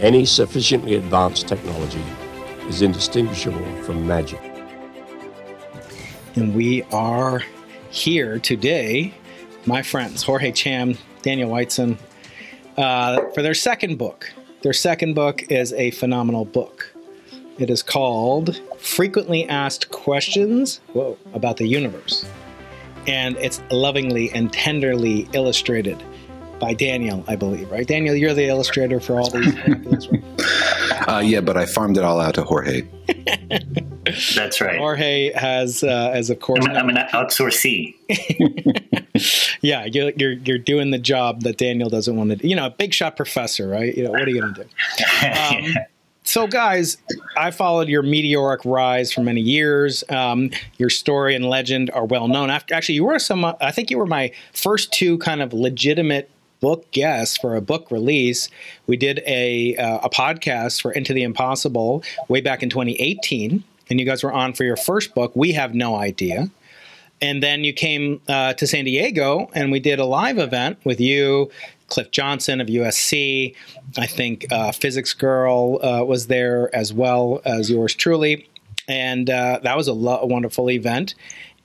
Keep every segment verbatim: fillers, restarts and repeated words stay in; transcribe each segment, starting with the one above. Any sufficiently advanced technology is indistinguishable from magic. And we are here today, my friends, Jorge Cham, Daniel Whiteson, uh, for their second book. Their second book is a phenomenal book. It is called Frequently Asked Questions whoa, About the Universe. And it's lovingly and tenderly illustrated by Daniel, I believe, right? Daniel, you're the illustrator for all these things, right? Uh, yeah, but I farmed it all out to Jorge. That's right. Jorge has, uh, as of course... I'm, I'm an outsourcee. Yeah, you're, you're you're doing the job that Daniel doesn't want to do. You know, a big shot professor, right? You know, what are you going to do? Um, so, guys, I followed your meteoric rise for many years. Um, your story and legend are well known. After, actually, you were some... Uh, I think you were my first two kind of legitimate book guests for a book release. We did a uh, a podcast for Into the Impossible way back in twenty eighteen, and you guys were on for your first book, We Have No Idea. And then you came uh, to San Diego, and we did a live event with you, Cliff Johnson of U S C. I think uh, Physics Girl uh, was there, as well as yours truly. And uh, that was a, lo- a wonderful event.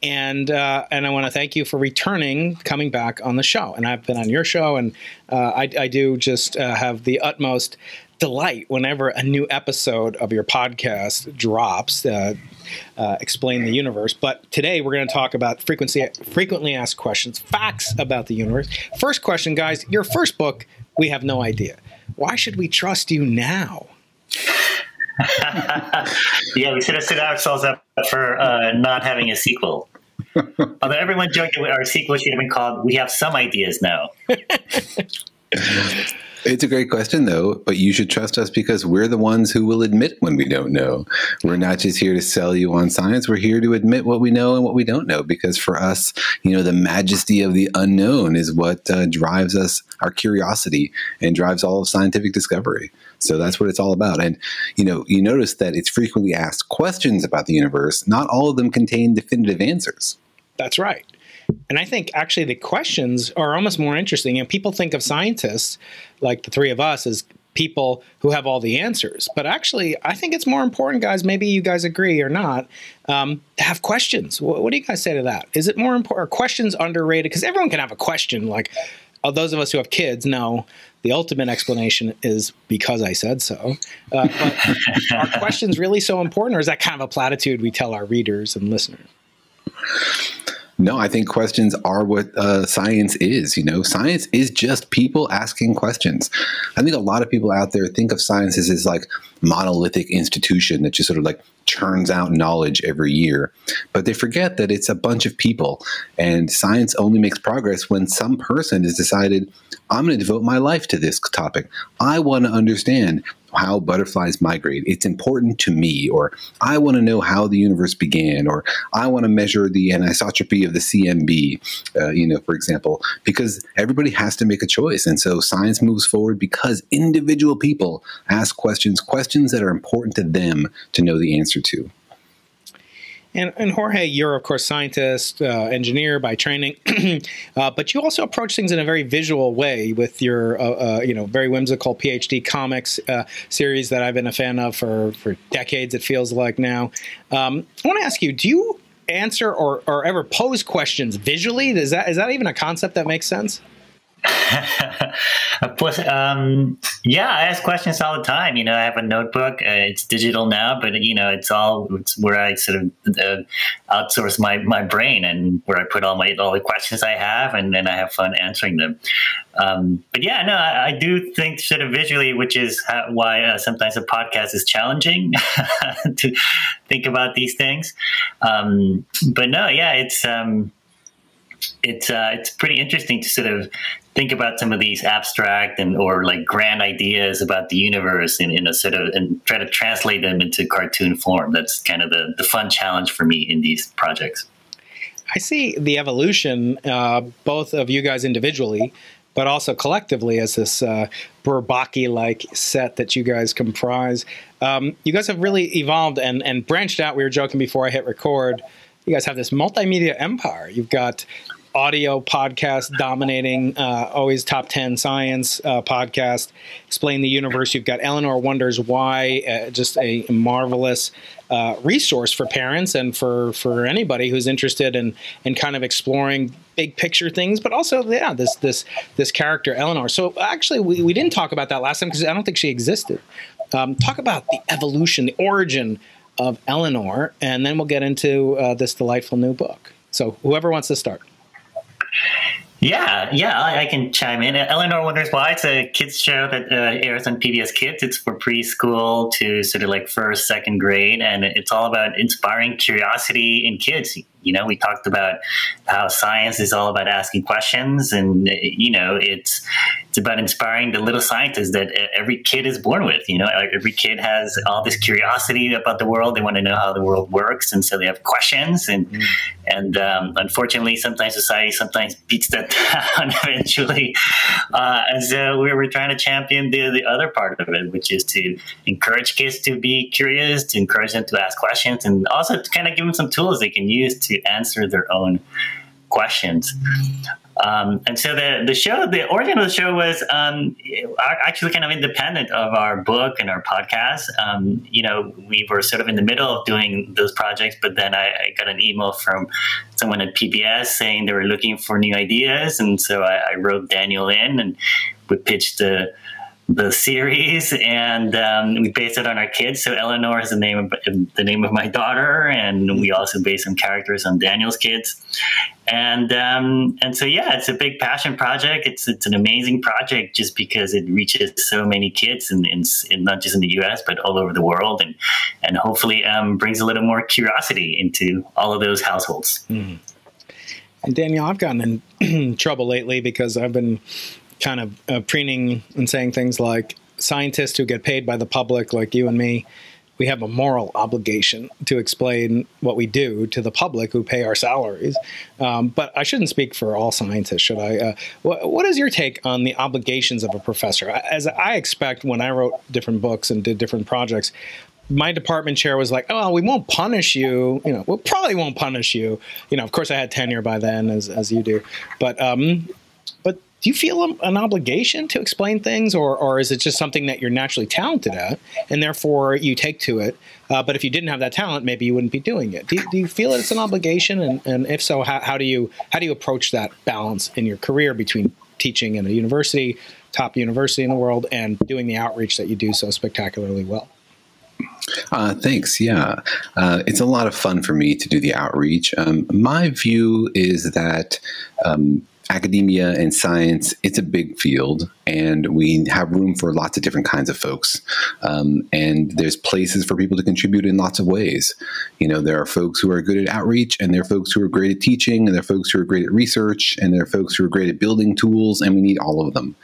And uh, and I want to thank you for returning, coming back on the show. And I've been on your show, and uh, I, I do just uh, have the utmost delight whenever a new episode of your podcast drops, uh, uh, Explain the Universe. But today we're going to talk about frequency, frequently asked questions, facts about the universe. First question, guys, your first book, We Have No Idea. Why should we trust you now? Yeah, we should have set ourselves up for uh, not having a sequel. Although everyone joked that our sequel should have been called We Have Some Ideas Now. It's a great question, though, but you should trust us because we're the ones who will admit when we don't know. We're not just here to sell you on science. We're here to admit what we know and what we don't know, because for us, you know, the majesty of the unknown is what uh, drives us, our curiosity, and drives all of scientific discovery. So that's what it's all about. And, you know, you notice that it's frequently asked questions about the universe. Not all of them contain definitive answers. That's right. And I think actually the questions are almost more interesting. You know, people think of scientists, like the three of us, as people who have all the answers. But actually, I think it's more important, guys, maybe you guys agree or not, um, to have questions. What, what do you guys say to that? Is it more important? Are questions underrated? Because everyone can have a question. Like oh, those of us who have kids know the ultimate explanation is because I said so. Uh, but are questions really so important, or is that kind of a platitude we tell our readers and listeners? No, I think questions are what uh, science is. You know, science is just people asking questions. I think a lot of people out there think of science as this like monolithic institution that just sort of like churns out knowledge every year, but they forget that it's a bunch of people, and science only makes progress when some person has decided, I'm going to devote my life to this topic. I want to understand how butterflies migrate. It's important to me. Or I want to know how the universe began, or I want to measure the anisotropy of the C M B, uh, you know, for example, because everybody has to make a choice. And so science moves forward because individual people ask questions, questions that are important to them to know the answer to. And, and Jorge, you're, of course, scientist, uh, engineer by training, uh, but you also approach things in a very visual way with your, uh, uh, you know, very whimsical PhD Comics uh, series that I've been a fan of for, for decades, it feels like now. Um, I want to ask you, do you answer or, or ever pose questions visually? Is that is that even a concept that makes sense? um, yeah, I ask questions all the time. You know, I have a notebook. Uh, it's digital now, but you know, it's all it's where I sort of uh, outsource my, my brain, and where I put all my all the questions I have, and then I have fun answering them. Um, but yeah, no, I, I do think sort of visually, which is how, why uh, sometimes a podcast is challenging to think about these things. Um, but no, yeah, it's um, it's uh, it's pretty interesting to sort of think about some of these abstract and or like grand ideas about the universe and in a sort of and try to translate them into cartoon form. That's kind of the, the fun challenge for me in these projects. I see the evolution, uh, both of you guys individually, but also collectively as this uh, Bourbaki-like set that you guys comprise. Um, you guys have really evolved and, and branched out. We were joking before I hit record. You guys have this multimedia empire. You've got audio podcast dominating, uh, always top ten science uh, podcast, Explain the Universe. You've got Eleanor Wonders Why, uh, just a marvelous uh, resource for parents and for, for anybody who's interested in, in kind of exploring big picture things, but also, yeah, this this this character, Eleanor. So actually, we, we didn't talk about that last time because I don't think she existed. Um, talk about the evolution, the origin of Eleanor, and then we'll get into uh, this delightful new book. So whoever wants to start. Yeah, yeah, I, I can chime in. Eleanor Wonders Why. It's a kids show that uh, airs on P B S Kids. It's for preschool to sort of like first, second grade, and it's all about inspiring curiosity in kids. You know, we talked about how science is all about asking questions, and you know, it's it's about inspiring the little scientists that every kid is born with. You know, every kid has all this curiosity about the world. They want to know how the world works, and so they have questions. And mm. and um, unfortunately, sometimes society sometimes beats that down eventually. Uh, and so we were trying to champion the the other part of it, which is to encourage kids to be curious, to encourage them to ask questions, and also to kind of give them some tools they can use to answer their own questions. Um, and so the, the show, the origin of the show was um, actually kind of independent of our book and our podcast. Um, you know, we were sort of in the middle of doing those projects, but then I, I got an email from someone at P B S saying they were looking for new ideas. And so I, I wrote Daniel in and we pitched the the series, and um, we based it on our kids. So Eleanor is the name of the name of my daughter, and we also based some characters on Daniel's kids. And um, and so yeah, it's a big passion project. It's it's an amazing project just because it reaches so many kids, and in, in, in not just in the U S but all over the world, and and hopefully um, brings a little more curiosity into all of those households. Mm. And Danielle, I've gotten in trouble lately because I've been kind of uh, preening and saying things like, scientists who get paid by the public, like you and me, we have a moral obligation to explain what we do to the public who pay our salaries. Um, but I shouldn't speak for all scientists, should I? Uh, wh- what is your take on the obligations of a professor? As I expect, when I wrote different books and did different projects, my department chair was like, oh, we won't punish you. You know, we probably won't punish you. You know, of course, I had tenure by then, as as you do. But um, but do you feel an obligation to explain things, or, or is it just something that you're naturally talented at and therefore you take to it? Uh, but if you didn't have that talent, maybe you wouldn't be doing it. Do you, do you feel it's an obligation? And, and if so, how, how do you how do you approach that balance in your career between teaching in a university, top university in the world, and doing the outreach that you do so spectacularly well? Uh, thanks. Yeah. Uh, it's a lot of fun for me to do the outreach. Um, my view is that um, academia and science, it's a big field, and we have room for lots of different kinds of folks. Um, and there's places for people to contribute in lots of ways. You know, there are folks who are good at outreach, and there are folks who are great at teaching, and there are folks who are great at research, and there are folks who are great at building tools, and we need all of them.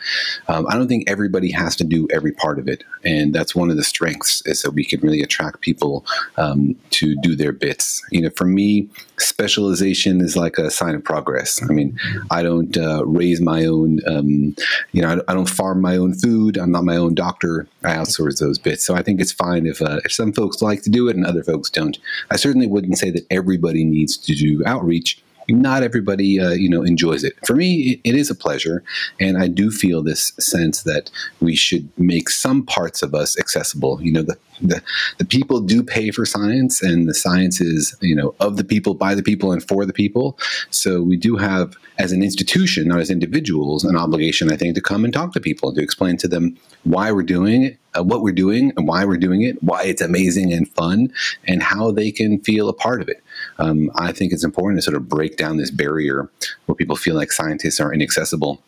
Um, I don't think everybody has to do every part of it. And that's one of the strengths, is that we can really attract people um, to do their bits. You know, for me, specialization is like a sign of progress. I mean, I don't uh, raise my own, um, you know, I don't I don't farm my own food. I'm not my own doctor. I outsource those bits. So I think it's fine if uh, if some folks like to do it and other folks don't. I certainly wouldn't say that everybody needs to do outreach. Not everybody, uh, you know, enjoys it. For me, it, it is a pleasure. And I do feel this sense that we should make some parts of us accessible. You know, the, the, the people do pay for science, and the science is, you know, of the people, by the people, and for the people. So we do have, as an institution, not as individuals, an obligation, I think, to come and talk to people, to explain to them why we're doing it, Uh, what we're doing and why we're doing it, why it's amazing and fun, and how they can feel a part of it. Um, I think it's important to sort of break down this barrier where people feel like scientists are inaccessible.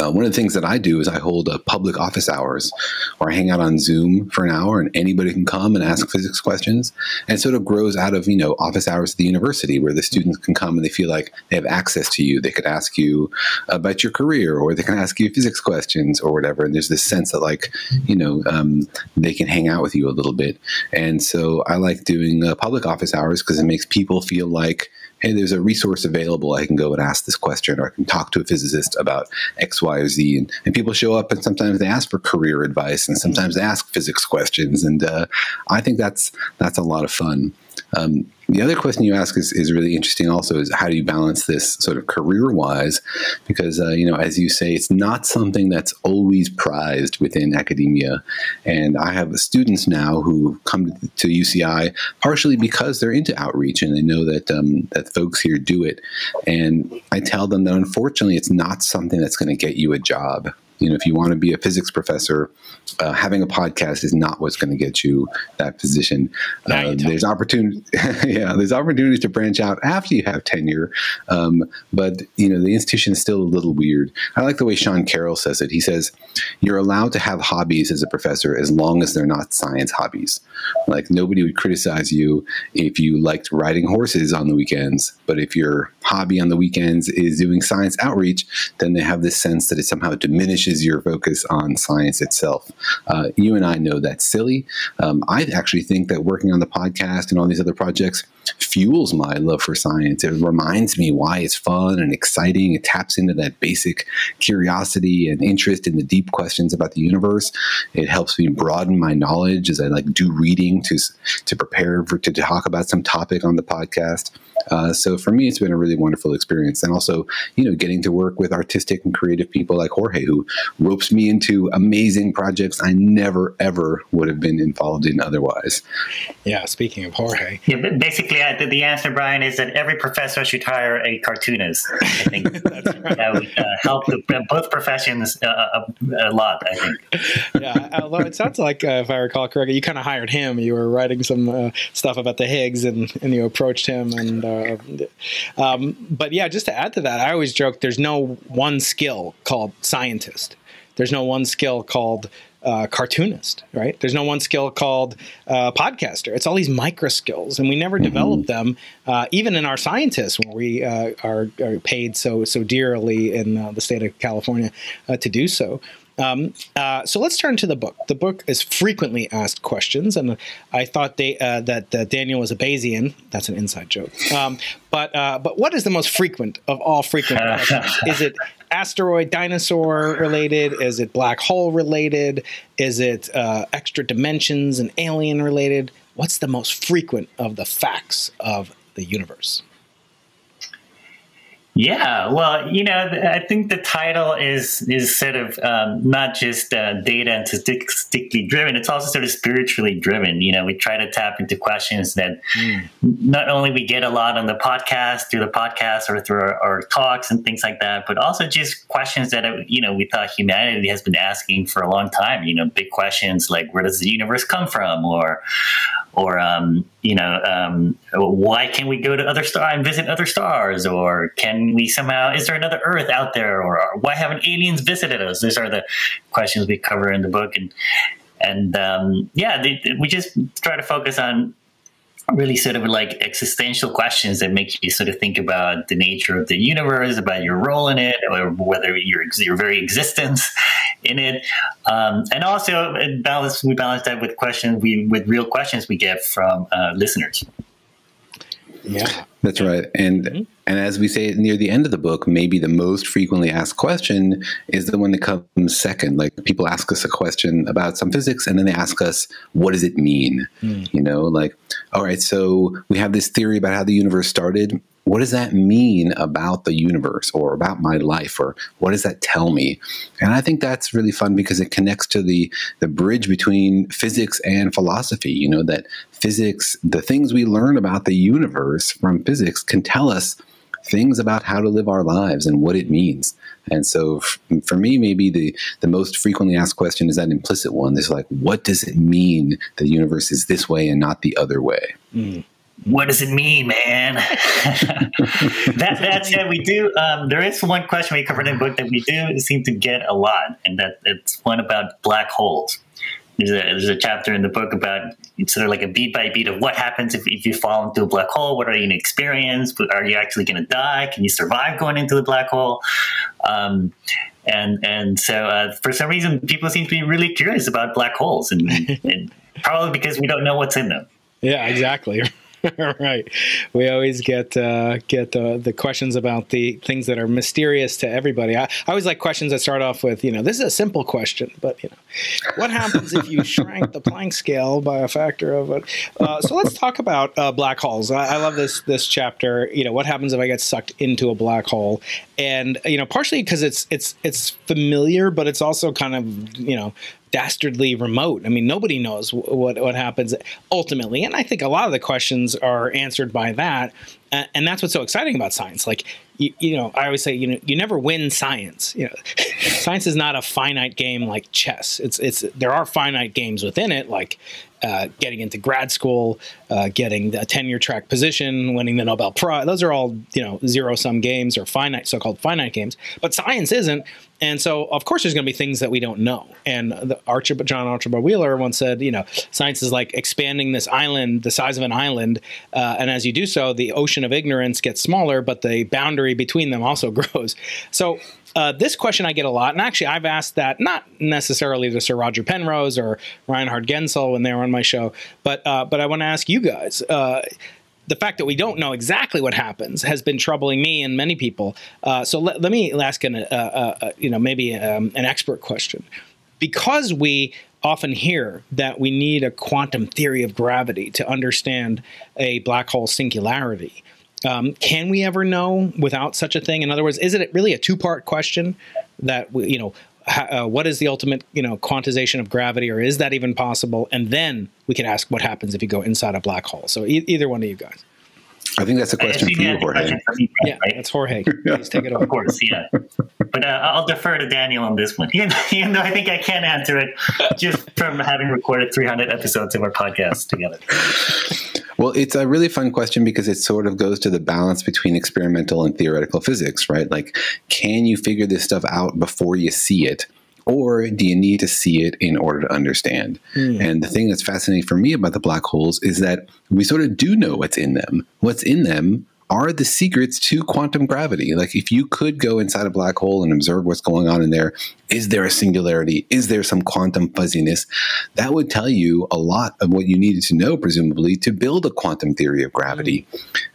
Uh, one of the things that I do is I hold uh, public office hours where I hang out on Zoom for an hour, and anybody can come and ask physics questions. And it sort of grows out of, you know, office hours at the university, where the students can come and they feel like they have access to you. They could ask you about your career, or they can ask you physics questions or whatever. And there's this sense that, like, you know, um, they can hang out with you a little bit. And so I like doing uh, public office hours because it makes people feel like, hey, there's a resource available. I can go and ask this question, or I can talk to a physicist about X, Y, or Z. And, and people show up, and sometimes they ask for career advice, and sometimes they ask physics questions. And uh, I think that's that's a lot of fun. Um, the other question you ask is, is really interesting also, is how do you balance this sort of career-wise? Because, uh, you know, as you say, it's not something that's always prized within academia. And I have students now who come to U C I partially because they're into outreach and they know that um, that folks here do it. And I tell them that, unfortunately, it's not something that's going to get you a job. You know, if you want to be a physics professor, uh, having a podcast is not what's going to get you that position. Uh, there's opportunity, yeah, there's opportunities to branch out after you have tenure, um, but you know the institution is still a little weird. I like the way Sean Carroll says it. He says you're allowed to have hobbies as a professor as long as they're not science hobbies. Like nobody would criticize you if you liked riding horses on the weekends, but if your hobby on the weekends is doing science outreach, then they have this sense that it somehow diminishes your focus on science itself. Uh, you and I know that's silly. Um, I actually think that working on the podcast and all these other projects fuels my love for science. It reminds me why it's fun and exciting. It taps into that basic curiosity and interest in the deep questions about the universe. It helps me broaden my knowledge as I like do reading to to prepare for to talk about some topic on the podcast. Uh, so for me, it's been a really wonderful experience. And also, you know, getting to work with artistic and creative people like Jorge, who ropes me into amazing projects I never, ever would have been involved in otherwise. Yeah, speaking of Jorge. Yeah, basically, I, the, the answer, Brian, is that every professor should hire a cartoonist. I think that would uh, help the, both professions uh, a, a lot, I think. Yeah, although it sounds like, uh, if I recall correctly, you kind of hired him. You were writing some uh, stuff about the Higgs, and, and you approached him and... Uh, Um, but yeah, just to add to that, I always joke there's no one skill called scientist. There's no one skill called uh, cartoonist, right? There's no one skill called uh, podcaster. It's all these micro skills, and we never develop them, uh, even in our scientists when we uh, are, are paid so so dearly in uh, the state of California uh, to do so. Um, uh, so let's turn to the book. The book is Frequently Asked Questions, and I thought they, uh, that uh, Daniel was a Bayesian. That's an inside joke. Um, but uh, but what is the most frequent of all frequent questions? Is it asteroid, dinosaur related? Is it black hole related? Is it uh, extra dimensions and alien related? What's the most frequent of the facts of the universe? Yeah, well, you know, I think the title is is sort of um, not just uh, data and statistically driven. It's also sort of spiritually driven. You know, we try to tap into questions that mm. not only we get a lot on the podcast, through the podcast or through our, our talks and things like that, but also just questions that, you know, we thought humanity has been asking for a long time. You know, big questions like where does the universe come from, or or, um, you know, um, why can we go to other stars and visit other stars, or can we somehow, is there another Earth out there, or, or why haven't aliens visited us? These are the questions we cover in the book, and and um, yeah, they, they, we just try to focus on really sort of like existential questions that make you sort of think about the nature of the universe, about your role in it, or whether your your very existence in it, um, and also it balance we balance that with questions we with real questions we get from uh, listeners. Yeah, that's right, and. Mm-hmm. And as we say near the end of the book, maybe the most frequently asked question is the one that comes second. Like people ask us a question about some physics, and then they ask us, what does it mean? Mm. You know, like, all right, so we have this theory about how the universe started. What does that mean about the universe or about my life, or what does that tell me? And I think that's really fun because it connects to the the bridge between physics and philosophy, you know, that physics, the things we learn about the universe from physics can tell us things about how to live our lives and what it means. And so f- for me, maybe the, the most frequently asked question is that implicit one. It's like, what does it mean the universe is this way and not the other way? Mm. What does it mean, man? that, that's it. We do. Um, there is one question we covered in the book that we do seem to get a lot, and that it's one about black holes. There's a, there's a chapter in the book about it's sort of like a beat by beat of what happens if, if you fall into a black hole. What are you going to experience? Are you actually going to die? Can you survive going into the black hole? Um, and and so uh, for some reason, people seem to be really curious about black holes, and, and probably because we don't know what's in them. Yeah, exactly. All right. We always get uh, get the, the questions about the things that are mysterious to everybody. I, I always like questions that start off with, you know, this is a simple question, but, you know, what happens if you shrank the Planck scale by a factor of it? Uh, so let's talk about uh, black holes. I, I love this this chapter. You know, what happens if I get sucked into a black hole? And, you know, partially because it's it's it's familiar, but it's also kind of, you know, dastardly remote. I mean, nobody knows w- what, what happens ultimately. And I think a lot of the questions are answered by that. Uh, and that's what's so exciting about science. Like, you, you know, I always say, you know, you never win science. You know, science is not a finite game like chess. It's, it's, there are finite games within it, like uh, getting into grad school, uh, getting a tenure track position, winning the Nobel Prize. Those are all, you know, zero sum games or finite, so-called finite games, but science isn't. And so, of course, there's going to be things that we don't know. And the Archer, John Archibald Wheeler once said, you know, science is like expanding this island, the size of an island. Uh, and as you do so, the ocean of ignorance gets smaller, but the boundary between them also grows. So uh, this question I get a lot. And actually, I've asked that not necessarily to Sir Roger Penrose or Reinhard Genzel when they were on my show. But uh, but I want to ask you guys, uh the fact that we don't know exactly what happens has been troubling me and many people. Uh, so let, let me ask an, uh, uh, you know, maybe um, an expert question. Because we often hear that we need a quantum theory of gravity to understand a black hole singularity, um, can we ever know without such a thing? In other words, is it really a two-part question that, we, you know, ha- uh, what is the ultimate, you know, quantization of gravity, or is that even possible? And then we can ask what happens if you go inside a black hole. So e- either one of you guys. I think that's a question for you, Jorge. Me, right? Yeah, that's Jorge. Please take it over. Of course, yeah. But uh, I'll defer to Daniel on this one. You know, you know, I think I can answer it just from having recorded three hundred episodes of our podcast together. Well, it's a really fun question because it sort of goes to the balance between experimental and theoretical physics, right? Like, can you figure this stuff out before you see it? Or do you need to see it in order to understand? Mm. And the thing that's fascinating for me about the black holes is that we sort of do know what's in them. What's in them are the secrets to quantum gravity. Like, if you could go inside a black hole and observe what's going on in there, is there a singularity? Is there some quantum fuzziness? That would tell you a lot of what you needed to know, presumably, to build a quantum theory of gravity.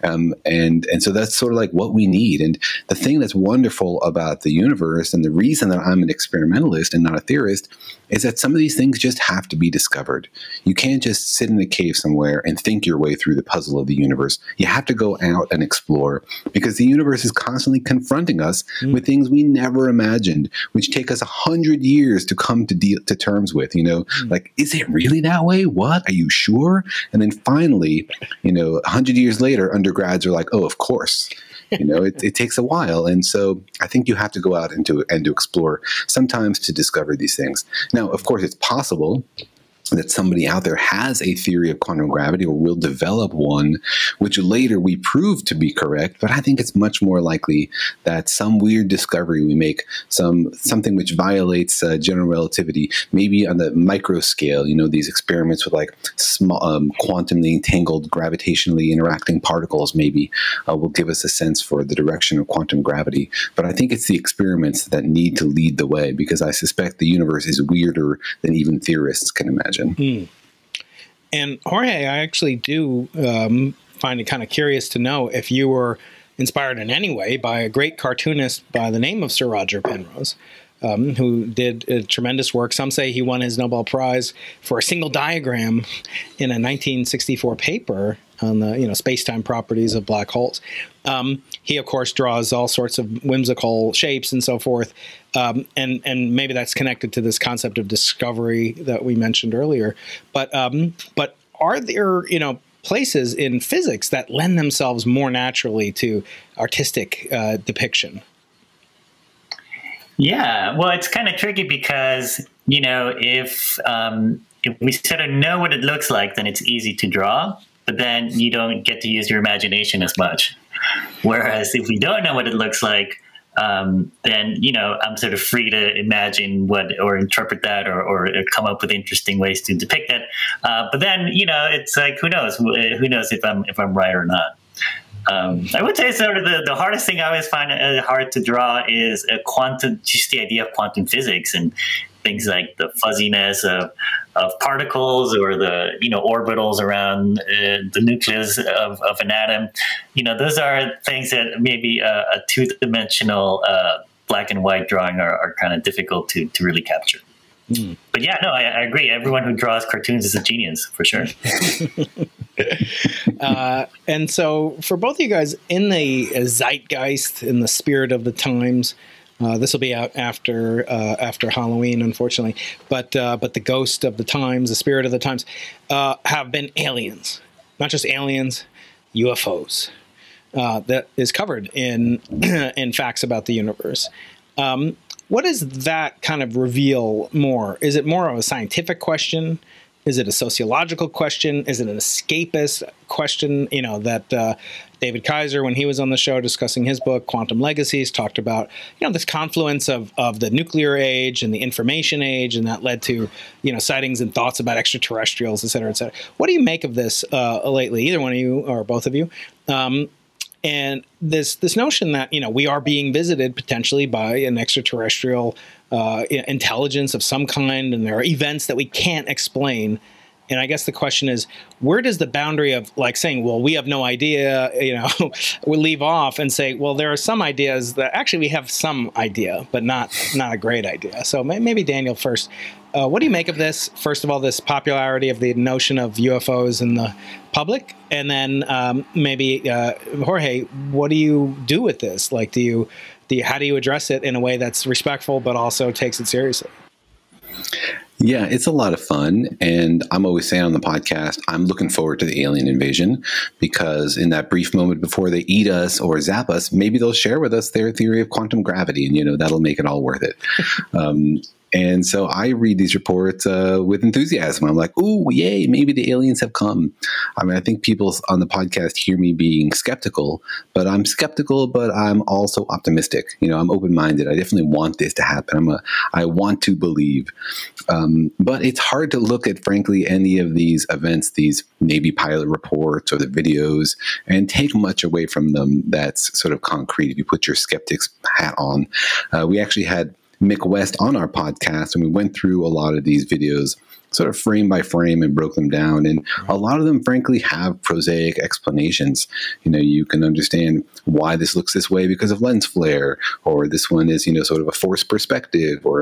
Um, and, and so that's sort of like what we need. And the thing that's wonderful about the universe, and the reason that I'm an experimentalist and not a theorist, is that some of these things just have to be discovered. You can't just sit in a cave somewhere and think your way through the puzzle of the universe. You have to go out and explore, because the universe is constantly confronting us mm. with things we never imagined, which take us a hundred years to come to deal to terms with, you know, mm. like, is it really that way? What? Are you sure? And then finally, you know, a hundred years later, undergrads are like, oh, of course. You know, it, it takes a while. And so I think you have to go out and to, and to explore sometimes to discover these things. Now, of course, it's possible that somebody out there has a theory of quantum gravity or will develop one, which later we prove to be correct. But I think it's much more likely that some weird discovery we make, some something which violates uh, general relativity, maybe on the micro scale, you know, these experiments with like small, um, quantumly entangled, gravitationally interacting particles, maybe uh, will give us a sense for the direction of quantum gravity. But I think it's the experiments that need to lead the way, because I suspect the universe is weirder than even theorists can imagine. Mm. And Jorge, I actually do um, find it kind of curious to know if you were inspired in any way by a great cartoonist by the name of Sir Roger Penrose, um, who did uh, tremendous work. Some say he won his Nobel Prize for a single diagram in a nineteen sixty-four paper on the, you know, space-time properties of black holes. Um, he, of course, draws all sorts of whimsical shapes and so forth. Um, and, and maybe that's connected to this concept of discovery that we mentioned earlier. But um, but are there, you know, places in physics that lend themselves more naturally to artistic uh, depiction? Yeah, well, it's kind of tricky because, you know, if, um, if we sort of know what it looks like, then it's easy to draw. But then you don't get to use your imagination as much. Whereas if we don't know what it looks like, um, then, you know, I'm sort of free to imagine what or interpret that or, or come up with interesting ways to depict it. Uh, but then, you know, it's like, who knows? Who knows if I'm if I'm right or not? Um, I would say sort of the, the hardest thing I always find hard to draw is a quantum, just the idea of quantum physics and things like the fuzziness of of particles, or the, you know, orbitals around uh, the nucleus of, of an atom. You know, those are things that maybe a, a two-dimensional uh, black and white drawing are, are kind of difficult to, to really capture. Mm. But yeah, no, I, I agree. Everyone who draws cartoons is a genius, for sure. uh, and so for both of you guys, in the zeitgeist, in the spirit of the times, Uh, this will be out after uh, after Halloween, unfortunately. But uh, but the ghost of the times, the spirit of the times, uh, have been aliens. Not just aliens, U F Os. Uh, that is covered in in facts about the universe. Um, what does that kind of reveal more? Is it more of a scientific question? Is it a sociological question? Is it an escapist question? You know, that uh, David Kaiser, when he was on the show discussing his book, Quantum Legacies, talked about, you know, this confluence of, of the nuclear age and the information age, and that led to, you know, sightings and thoughts about extraterrestrials, et cetera, et cetera. What do you make of this uh, lately, either one of you or both of you? Um, and this this notion that, you know, we are being visited potentially by an extraterrestrial Uh, intelligence of some kind, and there are events that we can't explain. And I guess the question is, where does the boundary of, like, saying, well, we have no idea, you know, we leave off and say, well, there are some ideas that actually we have some idea, but not not a great idea. So maybe Daniel first. Uh, what do you make of this? First of all, this popularity of the notion of U F Os in the public, and then um, maybe uh, Jorge, what do you do with this? Like, do you How do you address it in a way that's respectful but also takes it seriously? Yeah, it's a lot of fun. And I'm always saying on the podcast, I'm looking forward to the alien invasion, because in that brief moment before they eat us or zap us, maybe they'll share with us their theory of quantum gravity, and, you know, that'll make it all worth it. Um, and so I read these reports uh, with enthusiasm. I'm like, ooh, yay, maybe the aliens have come. I mean, I think people on the podcast hear me being skeptical, but I'm skeptical, but I'm also optimistic. You know, I'm open-minded. I definitely want this to happen. I'm a, I want to believe. Um, but it's hard to look at, frankly, any of these events, these Navy pilot reports or the videos, and take much away from them that's sort of concrete if you put your skeptic's hat on. Uh, we actually had Mick West on our podcast, and we went through a lot of these videos sort of frame by frame and broke them down. And a lot of them, frankly, have prosaic explanations. You know, you can understand why this looks this way because of lens flare, or this one is, you know, sort of a forced perspective, or,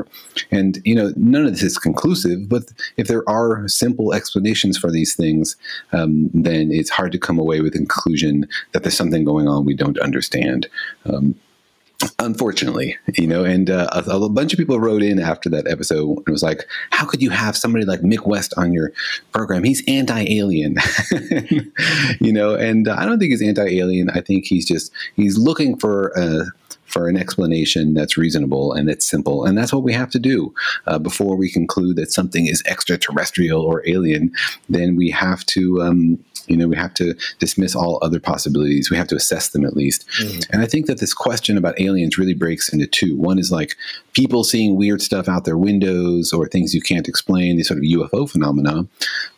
and, you know, none of this is conclusive, but if there are simple explanations for these things, um, then it's hard to come away with a conclusion that there's something going on we don't understand. Um, Unfortunately, you know, and uh, a, a bunch of people wrote in after that episode and was like, how could you have somebody like Mick West on your program? He's anti-alien, you know, and uh, I don't think he's anti-alien. I think he's just, he's looking for a, for an explanation that's reasonable and that's simple. And that's what we have to do uh, before we conclude that something is extraterrestrial or alien. Then we have to, um, you know, we have to dismiss all other possibilities. We have to assess them at least. Mm-hmm. And I think that this question about aliens really breaks into two. One is like people seeing weird stuff out their windows or things you can't explain, these sort of U F O phenomena.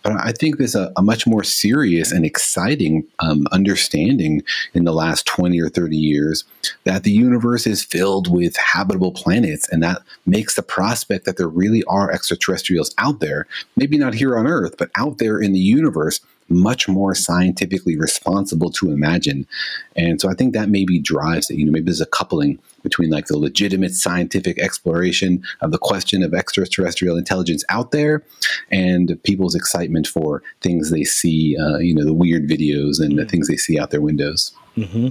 But I think there's a, a much more serious and exciting um, understanding in the last twenty or thirty years that the universe is filled with habitable planets. And that makes the prospect that there really are extraterrestrials out there, maybe not here on Earth, but out there in the universe, much more scientifically responsible to imagine. And so I think that maybe drives it. You know, maybe there's a coupling between like the legitimate scientific exploration of the question of extraterrestrial intelligence out there and people's excitement for things they see, uh, you know, the weird videos and the things they see out their windows. Mm-hmm.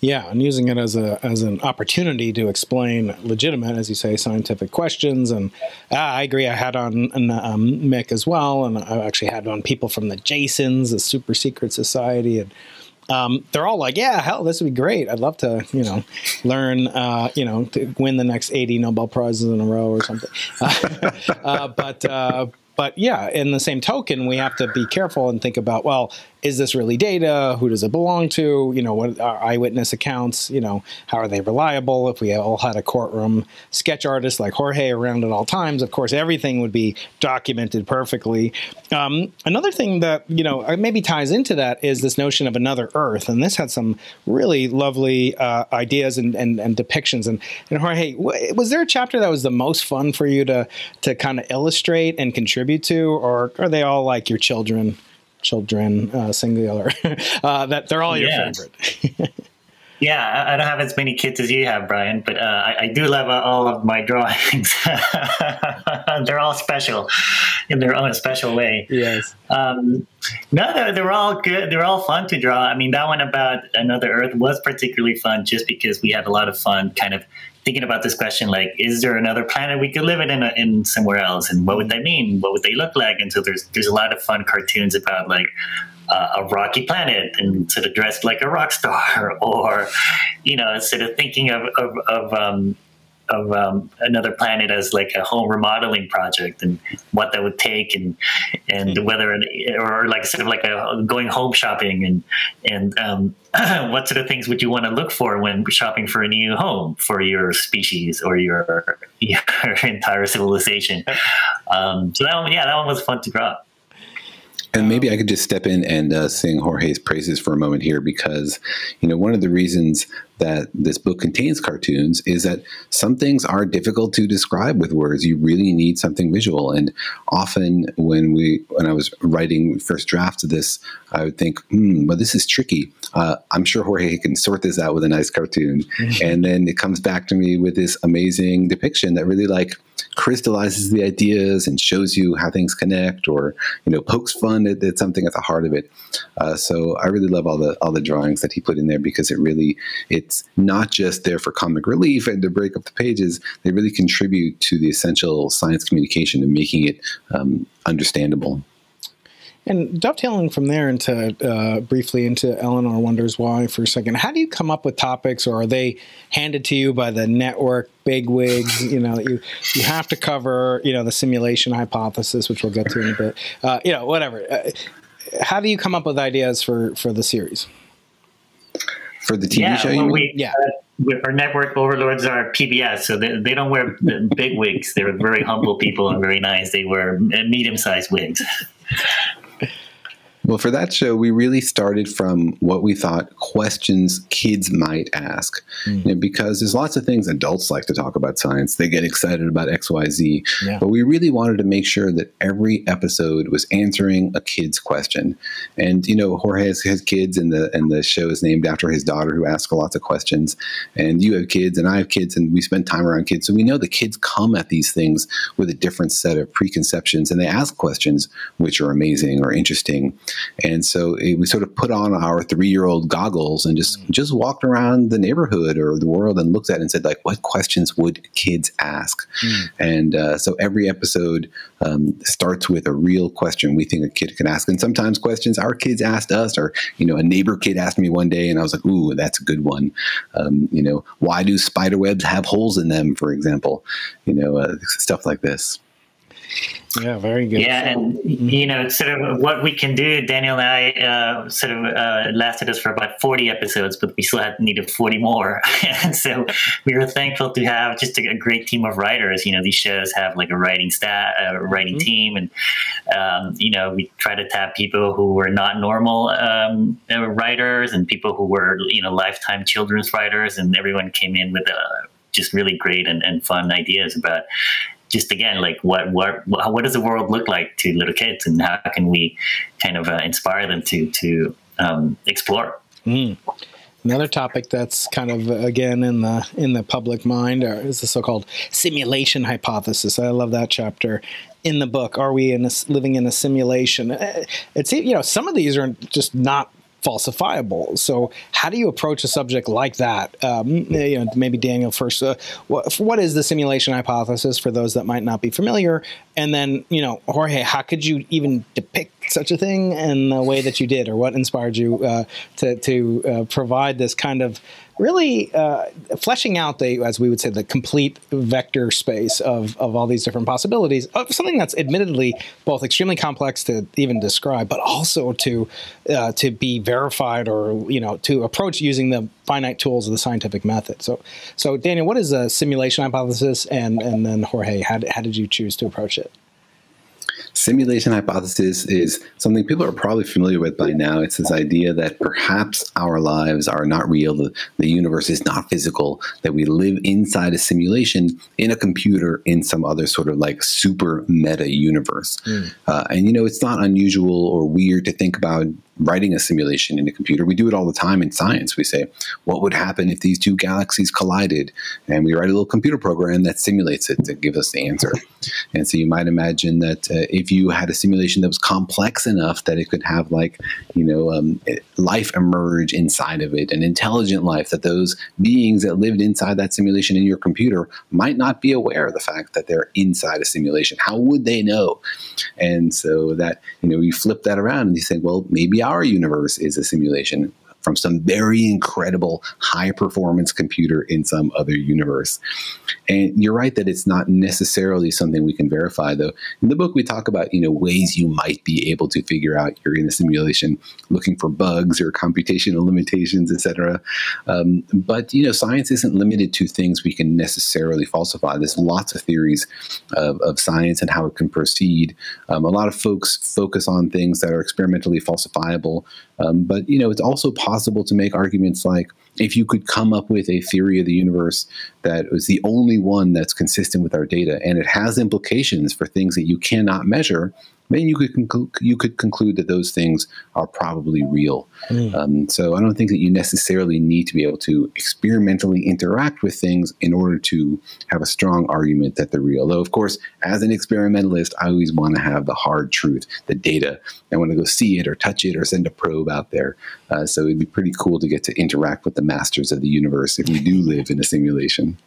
Yeah, and using it as a as an opportunity to explain legitimate, as you say, scientific questions. And ah, I agree. I had on an, um, Mick as well, and I actually had on people from the Jasons, the super secret society, and um, they're all like, "Yeah, hell, this would be great. I'd love to, you know, learn, uh, you know, to win the next eighty Nobel prizes in a row or something." uh, uh, but. Uh, But yeah, in the same token, we have to be careful and think about, well, is this really data? Who does it belong to? You know, what are eyewitness accounts? You know, how are they reliable? If we all had a courtroom sketch artist like Jorge around at all times, of course, everything would be documented perfectly. Um, another thing that, you know, maybe ties into that is this notion of another Earth. And this had some really lovely uh, ideas and, and, and depictions. And, and Jorge, w- was there a chapter that was the most fun for you to, to kind of illustrate and contribute to? Or are they all like your children? Children, uh, singular, uh, that they're all your yeah. favorite. yeah, I don't have as many kids as you have, Brian, but uh, I, I do love uh, all of my drawings. They're all special in their own special way. Yes. Um, no, they're, they're all good. They're all fun to draw. I mean, that one about Another Earth was particularly fun just because we had a lot of fun kind of thinking about this question, like, is there another planet we could live in, in, a, in somewhere else? And what would that mean? What would they look like? And so there's there's a lot of fun cartoons about, like, uh, a rocky planet and sort of dressed like a rock star, or, you know, sort of thinking of of, of um of um, another planet as like a home remodeling project and what that would take and, and whether, it, or like sort of like a going home shopping and, and um, what sort of things would you want to look for when shopping for a new home for your species or your, your entire civilization. Um, so that one, yeah, that one was fun to draw. And maybe I could just step in and uh, sing Jorge's praises for a moment here, because, you know, one of the reasons that this book contains cartoons is that some things are difficult to describe with words. You really need something visual. And often when we, when I was writing first drafts of this, I would think, hmm, well, this is tricky. Uh, I'm sure Jorge can sort this out with a nice cartoon. Mm-hmm. And then it comes back to me with this amazing depiction that really, like, crystallizes the ideas and shows you how things connect, or, you know, pokes fun at, at something at the heart of it. Uh, so I really love all the all the drawings that he put in there, because it really, it's not just there for comic relief and to break up the pages. They really contribute to the essential science communication and making it um, understandable. And dovetailing from there into uh, briefly into Eleanor Wonders Why for a second, how do you come up with topics, or are they handed to you by the network bigwigs? You know, that you, you have to cover, you know, the simulation hypothesis, which we'll get to in a bit, uh, you know, whatever. Uh, how do you come up with ideas for, for the series? For the T V yeah, show? Well, you we, yeah, uh, our network overlords are P B S, so they, they don't wear big wigs. They're very humble people and very nice. They wear medium-sized wigs. Well, for that show, we really started from what we thought questions kids might ask, mm. you know, because there's lots of things adults like to talk about science. They get excited about X, Y, Z. Yeah. But we really wanted to make sure that every episode was answering a kid's question. And, you know, Jorge has, has kids, and the and the show is named after his daughter, who asks lots of questions. And you have kids, and I have kids, and we spend time around kids. So we know the kids come at these things with a different set of preconceptions, and they ask questions which are amazing or interesting. And so it, we sort of put on our three-year-old goggles and just, just walked around the neighborhood or the world and looked at it and said, like, what questions would kids ask? Mm. And uh, so every episode um, starts with a real question we think a kid can ask. And sometimes questions our kids asked us, or, you know, a neighbor kid asked me one day and I was like, ooh, that's a good one. Um, you know, why do spider webs have holes in them, for example? You know, uh, stuff like this. Yeah, very good. Yeah, and, you know, sort of what we can do, Daniel and I, uh, sort of uh, lasted us for about forty episodes, but we still had needed forty more. And so we were thankful to have just a, a great team of writers. You know, these shows have like a writing staff, a writing mm-hmm. team. And, um, you know, we try to tap people who were not normal um, writers and people who were, you know, lifetime children's writers. And everyone came in with uh, just really great and, and fun ideas about just again, like what what what does the world look like to little kids, and how can we kind of uh, inspire them to to um, explore? Mm. Another topic that's kind of again in the in the public mind is the so-called simulation hypothesis. I love that chapter in the book. Are we in a, living in a simulation? It's you know some of these are just not falsifiable. So how do you approach a subject like that? Um, you know, maybe Daniel first, uh, what, what is the simulation hypothesis for those that might not be familiar? And then, you know, Jorge, how could you even depict such a thing in the way that you did, or what inspired you uh, to, to uh, provide this kind of really uh, fleshing out the, as we would say, the complete vector space of, of all these different possibilities, of something that's admittedly both extremely complex to even describe, but also to uh, to be verified, or, you know, to approach using the finite tools of the scientific method. So, so Daniel, what is a simulation hypothesis? And, and then Jorge, how did, how did you choose to approach it? Simulation hypothesis is something people are probably familiar with by now. It's this idea that perhaps our lives are not real, the, the universe is not physical, that we live inside a simulation in a computer in some other sort of like super meta universe. Mm. Uh, and, you know, it's not unusual or weird to think about writing a simulation in a computer. We do it all the time in science. We say, what would happen if these two galaxies collided? And we write a little computer program that simulates it to give us the answer. And so you might imagine that uh, if you had a simulation that was complex enough that it could have, like, you know, um, life emerge inside of it, an intelligent life, that those beings that lived inside that simulation in your computer might not be aware of the fact that they're inside a simulation. How would they know? And so that, you know, you flip that around and you say, well, maybe I our universe is a simulation from some very incredible high-performance computer in some other universe. And you're right that it's not necessarily something we can verify, though. In the book, we talk about, you know, ways you might be able to figure out you're in a simulation, looking for bugs or computational limitations, et cetera. Um, but, you know, science isn't limited to things we can necessarily falsify. There's lots of theories of, of science and how it can proceed. Um, a lot of folks focus on things that are experimentally falsifiable, um, but, you know, it's also possible possible to make arguments like, if you could come up with a theory of the universe that is the only one that's consistent with our data, and it has implications for things that you cannot measure, then you could conclu- you could conclude that those things are probably real. Mm. Um, so I don't think that you necessarily need to be able to experimentally interact with things in order to have a strong argument that they're real. Though, of course, as an experimentalist, I always want to have the hard truth, the data. I want to go see it or touch it or send a probe out there. Uh, so it'd be pretty cool to get to interact with the masters of the universe if we do live in a simulation.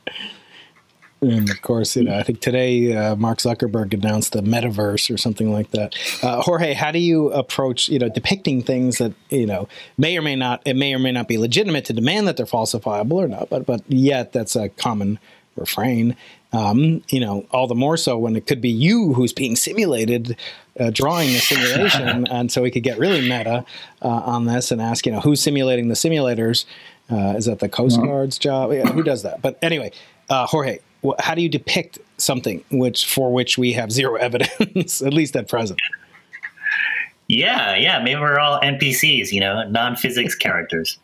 And of course, you know, I think today uh, Mark Zuckerberg announced the metaverse or something like that. Uh, Jorge, how do you approach, you know, depicting things that, you know, may or may not, it may or may not be legitimate to demand that they're falsifiable or not, but, but yet that's a common refrain, um, you know, all the more so when it could be you who's being simulated, uh, drawing the simulation. And so we could get really meta uh, on this and ask, you know, who's simulating the simulators? Uh, is that the Coast Guard's job? Yeah, who does that? But anyway, uh, Jorge, how do you depict something which for which we have zero evidence, at least at present? Yeah, yeah. Maybe we're all N P Cs, you know, non-physics characters.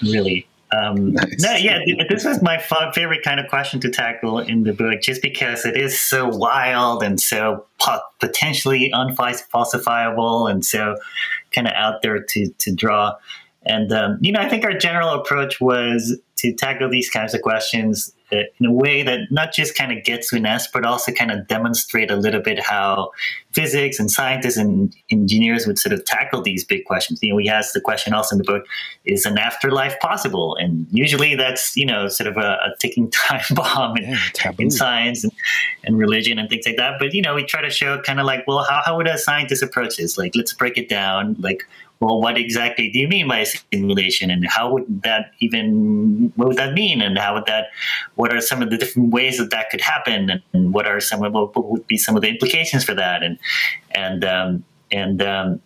Really. Um, nice. No, yeah. This was my favorite kind of question to tackle in the book, just because it is so wild and so potentially unfalsifiable and so kind of out there to to draw. And um, you know, I think our general approach was to tackle these kinds of questions in a way that not just kind of gets to an answer, but also kind of demonstrate a little bit how physics and scientists and engineers would sort of tackle these big questions. You know, we asked the question also in the book, is an afterlife possible? And usually that's, you know, sort of a, a ticking time bomb in, yeah, in science and, and religion and things like that. But, you know, we try to show kind of like, well, how, how would a scientist approach this? Like, let's break it down. Like, well, what exactly do you mean by simulation, and how would that even, what would that mean, and how would that, what are some of the different ways that that could happen, and what are some of, what would be some of the implications for that, and and um, and um,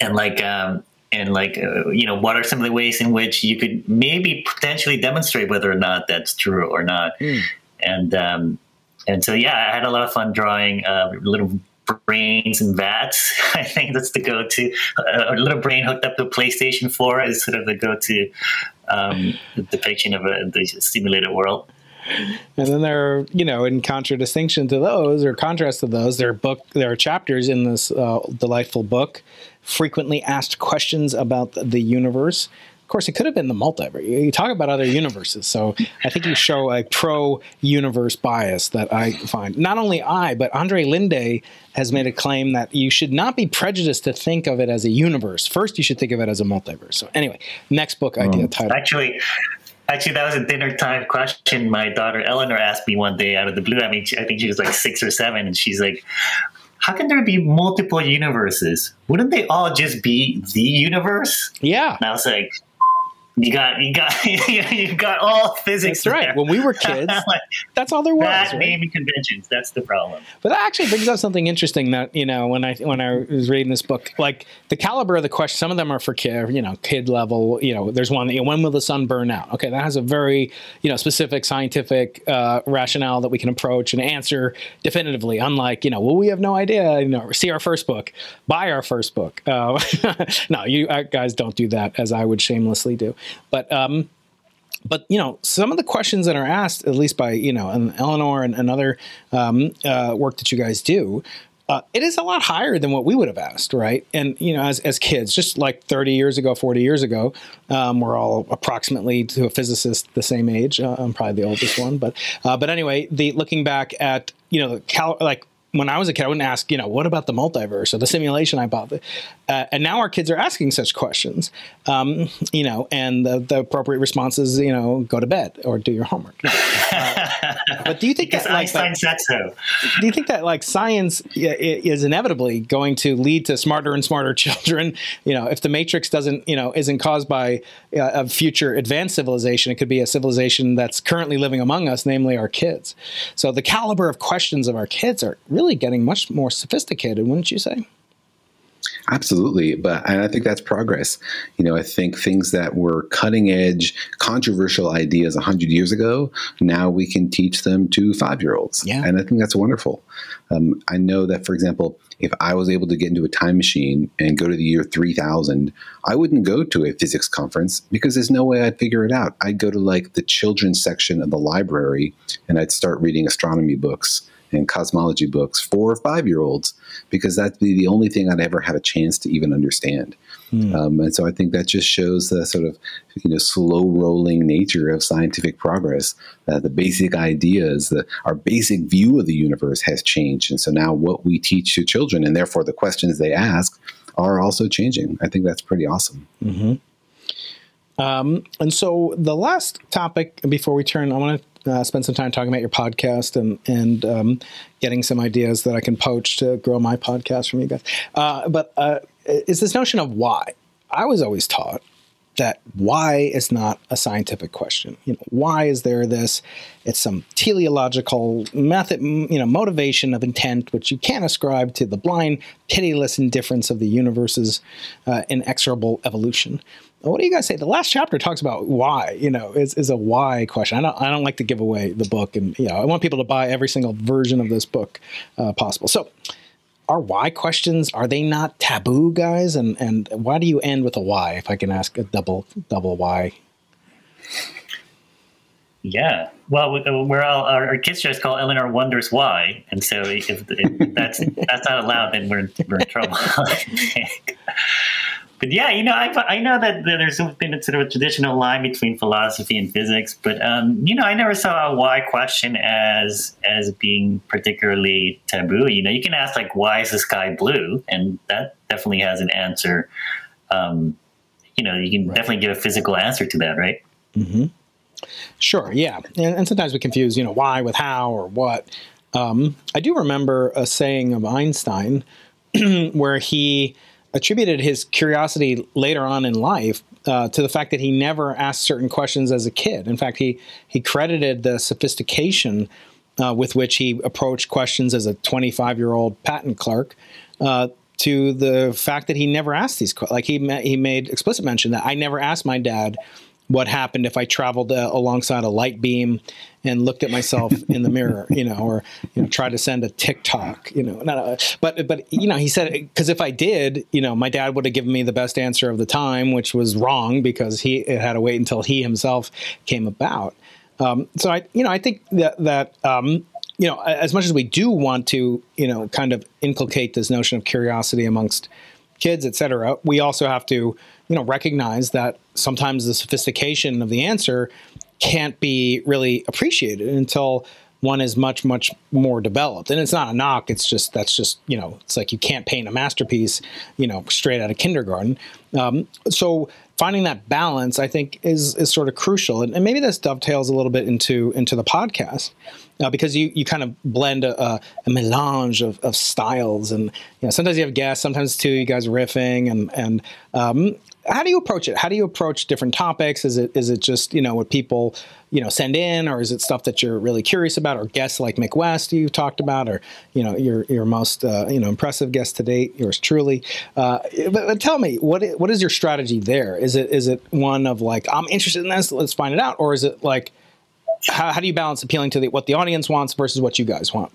and like um, and like uh, you know, what are some of the ways in which you could maybe potentially demonstrate whether or not that's true or not, mm. and um, and so yeah, I had a lot of fun drawing uh, little. brains and vats. I think that's the go-to. A little brain hooked up to a PlayStation four is sort of the go-to um, depiction of a, the simulated world. And then there are, you know, in contradistinction to those or contrast to those, there are book, there are chapters in this uh, delightful book, Frequently Asked Questions About the Universe. Of course, it could have been the multiverse. You talk about other universes. So I think you show a pro-universe bias that I find. Not only I, but Andre Linde has made a claim that you should not be prejudiced to think of it as a universe. First, you should think of it as a multiverse. So anyway, next book idea um, title. Actually, actually, that was a dinner time question my daughter Eleanor asked me one day out of the blue. I mean, I think she was like six or seven, and she's like, how can there be multiple universes? Wouldn't they all just be the universe? Yeah. And I was like, you got, you got, you got all physics. That's right. There. When we were kids, like, that's all there was. Bad right? naming conventions. That's the problem. But that actually brings up something interesting that, you know, when I, when I was reading this book, like the caliber of the question, some of them are for kid, you know, kid level, you know, there's one that, you know, when will the sun burn out? Okay. That has a very, you know, specific scientific uh, rationale that we can approach and answer definitively. Unlike, you know, well, we have no idea, you know, see our first book, buy our first book. Uh, no, you guys don't do that, as I would shamelessly do. But, um, but you know, some of the questions that are asked, at least by, you know, and Eleanor and, and other um, uh, work that you guys do, uh, it is a lot higher than what we would have asked, right? And, you know, as, as kids, just like thirty years ago, forty years ago, um, we're all approximately, to a physicist, the same age. Uh, I'm probably the oldest one. But uh, but anyway, the looking back at, you know, cal- like, when I was a kid, I wouldn't ask, you know, what about the multiverse or the simulation hypothesis? Uh, and now our kids are asking such questions, um, you know, and the, the appropriate response is, you know, go to bed or do your homework. Uh, but do you think that, like, Einstein said so. Do you think that, like, science is inevitably going to lead to smarter and smarter children? You know, if the Matrix doesn't, you know, isn't caused by uh, a future advanced civilization, it could be a civilization that's currently living among us, namely our kids. So the caliber of questions of our kids are really really getting much more sophisticated, wouldn't you say? Absolutely. But I think that's progress. You know, I think things that were cutting edge, controversial ideas one hundred years ago, now we can teach them to five-year-olds. Yeah. And I think that's wonderful. Um, I know that, for example, if I was able to get into a time machine and go to the year three thousand, I wouldn't go to a physics conference because there's no way I'd figure it out. I'd go to like the children's section of the library and I'd start reading astronomy books and cosmology books for five-year-olds, because that'd be the only thing I'd ever have a chance to even understand. Mm. Um, and so I think that just shows the sort of, you know, slow-rolling nature of scientific progress. Uh, the basic ideas, the, our basic view of the universe has changed. And so now what we teach to children, and therefore the questions they ask, are also changing. I think that's pretty awesome. Mm-hmm. Um, and so the last topic before we turn, I want to Uh, spend some time talking about your podcast and and um, getting some ideas that I can poach to grow my podcast from you guys. Uh, but uh, it's this notion of why. I was always taught that why is not a scientific question. You know, why is there this? It's some teleological method, you know, motivation of intent, which you can't ascribe to the blind, pitiless indifference of the universe's uh, inexorable evolution. What do you guys say? The last chapter talks about why, you know, is, is a why question. I don't, I don't like to give away the book, and, you know, I want people to buy every single version of this book uh, possible. So are why questions, are they not taboo, guys? And, and why do you end with a why, if I can ask a double, double why? Yeah. Well, we're all, our, our kids just call Eleanor Wonders Why. And so if, if that's, that's not allowed, then we're, we're in trouble. But yeah, you know, I, I know that there's been sort of a traditional line between philosophy and physics, but, um, you know, I never saw a why question as as being particularly taboo. You know, you can ask, like, why is the sky blue? And that definitely has an answer. Um, you know, you can right. definitely give a physical answer to that, right? Mm-hmm. Sure, yeah. And, and sometimes we confuse, you know, why with how or what. Um, I do remember a saying of Einstein where he attributed his curiosity later on in life uh, to the fact that he never asked certain questions as a kid. In fact, he he credited the sophistication uh, with which he approached questions as a twenty-five-year-old patent clerk uh, to the fact that he never asked these questions. Like he ma- he made explicit mention that I never asked my dad what happened if I traveled uh, alongside a light beam and looked at myself in the mirror, you know, or, you know, try to send a TikTok, you know, not, but, but, you know, he said, because if I did, you know, my dad would have given me the best answer of the time, which was wrong because he it had to wait until he himself came about. Um, so I, you know, I think that, that, um, you know, as much as we do want to, you know, kind of inculcate this notion of curiosity amongst kids, et cetera, we also have to, you know, recognize that sometimes the sophistication of the answer can't be really appreciated until one is much, much more developed. And it's not a knock. It's just, that's just, you know, it's like you can't paint a masterpiece, you know, straight out of kindergarten. Um, so finding that balance, I think, is is sort of crucial. And, and maybe this dovetails a little bit into into the podcast, uh, because you, you kind of blend a, a, a melange of, of styles. And you know, sometimes you have guests, sometimes too, you guys are riffing. And, and um, how do you approach it? How do you approach different topics? Is it is it just, you know, what people, you know, send in, or is it stuff that you're really curious about, or guests like Mick West you talked about, or, you know, your your most, uh, you know, impressive guest to date, yours truly. Uh, but, but tell me, what what is your strategy there? Is it is it one of like, I'm interested in this, let's find it out? Or is it like, how, how do you balance appealing to the, what the audience wants versus what you guys want?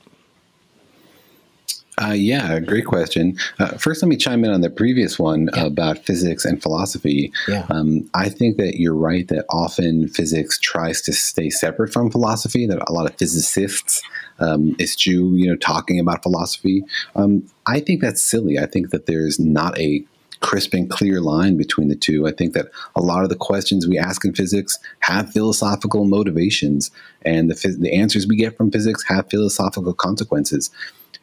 Uh, yeah, great question. Uh, first, let me chime in on the previous one yeah. about physics and philosophy. Yeah. Um, I think that you're right that often physics tries to stay separate from philosophy, that a lot of physicists um, eschew, you know, talking about philosophy. Um, I think that's silly. I think that there's not a crisp and clear line between the two. I think that a lot of the questions we ask in physics have philosophical motivations, and the, phys- the answers we get from physics have philosophical consequences.